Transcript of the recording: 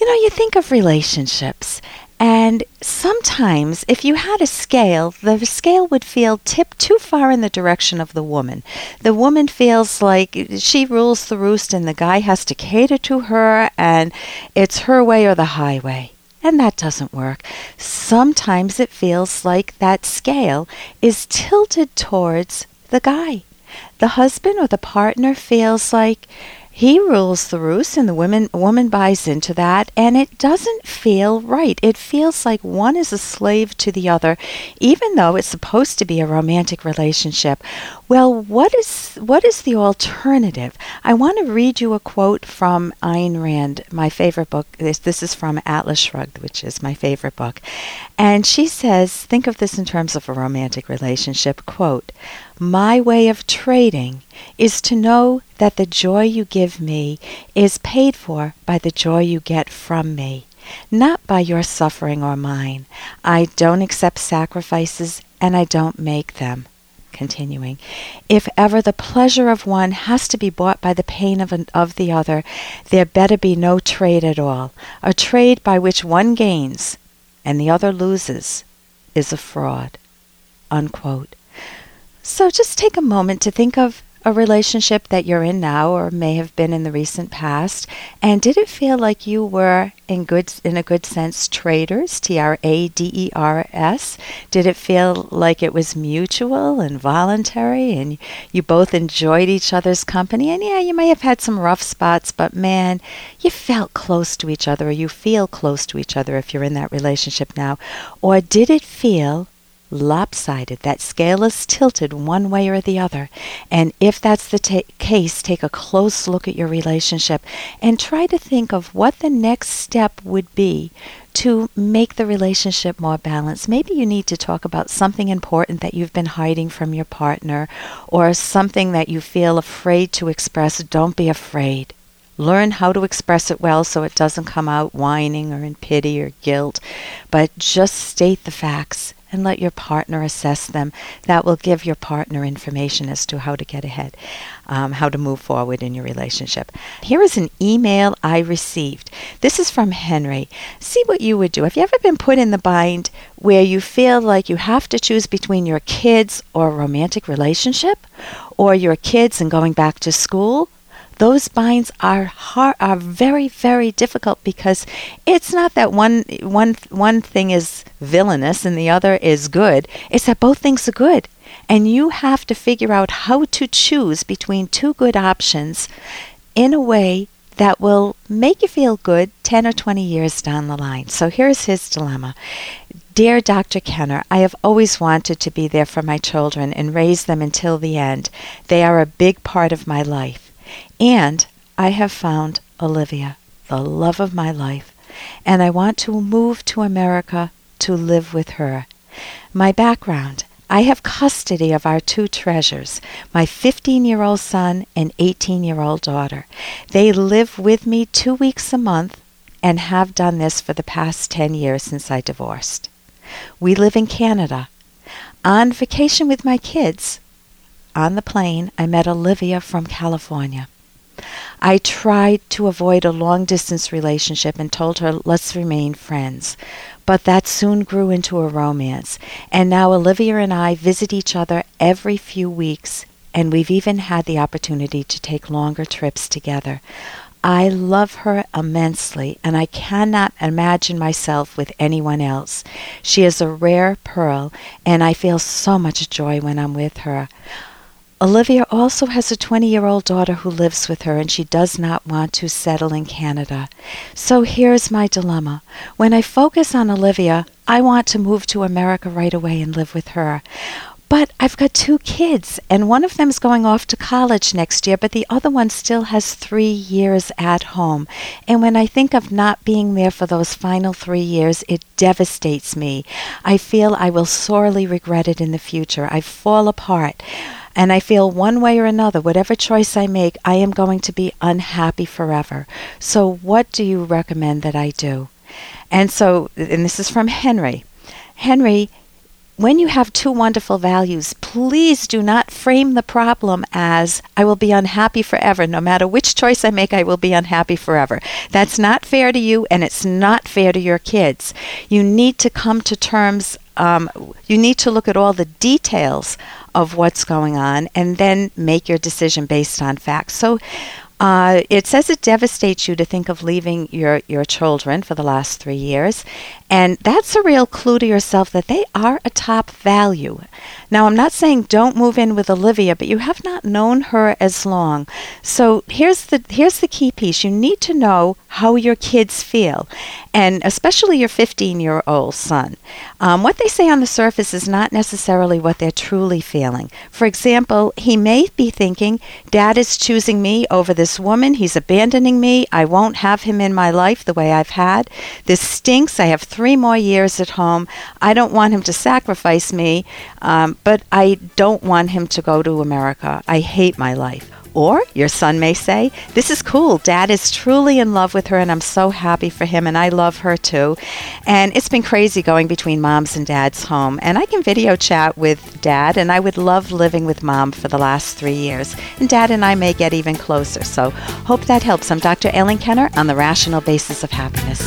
You know, you think of relationships, and sometimes if you had a scale, the scale would feel tipped too far in the direction of the woman. The woman feels like she rules the roost and the guy has to cater to her, and it's her way or the highway. And that doesn't work. Sometimes it feels like that scale is tilted towards the guy. The husband or the partner feels like he rules the roost, and the woman buys into that, and it doesn't feel right. It feels like one is a slave to the other, even though it's supposed to be a romantic relationship. Well, what is the alternative? I want to read you a quote from Ayn Rand, my favorite book. This is from Atlas Shrugged, which is my favorite book. And she says, think of this in terms of a romantic relationship, quote, "My way of trading is to know that the joy you give me is paid for by the joy you get from me, not by your suffering or mine. I don't accept sacrifices, and I don't make them." Continuing, "If ever the pleasure of one has to be bought by the pain of the other, there better be no trade at all. A trade by which one gains and the other loses is a fraud." Unquote. So just take a moment to think of a relationship that you're in now or may have been in the recent past, and did it feel like you were in a good sense traders, traders? Did it feel like it was mutual and voluntary and you both enjoyed each other's company? And yeah, you may have had some rough spots, but man, you felt close to each other, or you feel close to each other if you're in that relationship now. Or did it feel lopsided? That scale is tilted one way or the other. And if that's the case, take a close look at your relationship and try to think of what the next step would be to make the relationship more balanced. Maybe you need to talk about something important that you've been hiding from your partner, or something that you feel afraid to express. Don't be afraid. Learn how to express it well so it doesn't come out whining or in pity or guilt, but just state the facts and let your partner assess them. That will give your partner information as to how to get ahead, how to move forward in your relationship. Here is an email I received. This is from Henry. See what you would do. Have you ever been put in the bind where you feel like you have to choose between your kids or a romantic relationship, or your kids and going back to school? Those binds are hard, are very, very difficult, because it's not that one thing is villainous and the other is good. It's that both things are good. And you have to figure out how to choose between two good options in a way that will make you feel good 10 or 20 years down the line. So here's his dilemma. "Dear Dr. Kenner, I have always wanted to be there for my children and raise them until the end. They are a big part of my life. And I have found Olivia, the love of my life, and I want to move to America to live with her. My background: I have custody of our two treasures, my 15-year-old son and 18-year-old daughter. They live with me 2 weeks a month and have done this for the past 10 years since I divorced. We live in Canada. On vacation with my kids, on the plane, I met Olivia from California. I tried to avoid a long-distance relationship and told her, let's remain friends. But that soon grew into a romance. And now Olivia and I visit each other every few weeks, and we've even had the opportunity to take longer trips together. I love her immensely, and I cannot imagine myself with anyone else. She is a rare pearl, and I feel so much joy when I'm with her. Olivia also has a 20-year-old daughter who lives with her, and she does not want to settle in Canada. So here's my dilemma. When I focus on Olivia, I want to move to America right away and live with her. But I've got two kids, and one of them's going off to college next year, but the other one still has 3 years at home. And when I think of not being there for those final 3 years, it devastates me. I feel I will sorely regret it in the future. I fall apart. And I feel one way or another, whatever choice I make, I am going to be unhappy forever. So what do you recommend that I do?" And this is from Henry. Henry, When you have two wonderful values, please do not frame the problem as, I will be unhappy forever. No matter which choice I make, I will be unhappy forever. That's not fair to you, and it's not fair to your kids. You need to come to terms, you need to look at all the details of what's going on, and then make your decision based on facts. So it says it devastates you to think of leaving your children for the last 3 years. And that's a real clue to yourself that they are a top value. Now, I'm not saying don't move in with Olivia, but you have not known her as long. So here's the key piece. You need to know how your kids feel, and especially your 15-year-old son. What they say on the surface is not necessarily what they're truly feeling. For example, he may be thinking, Dad is choosing me over this woman. He's abandoning me. I won't have him in my life the way I've had. This stinks. I have 3 more years at home. I don't want him to sacrifice me, but I don't want him to go to America. I hate my life. Or your son may say, this is cool. Dad is truly in love with her, and I'm so happy for him, and I love her too. And it's been crazy going between Mom's and Dad's home. And I can video chat with Dad, and I would love living with Mom for the last 3 years. And Dad and I may get even closer. So hope that helps. I'm Dr. Aileen Kenner on the Rational Basis of Happiness.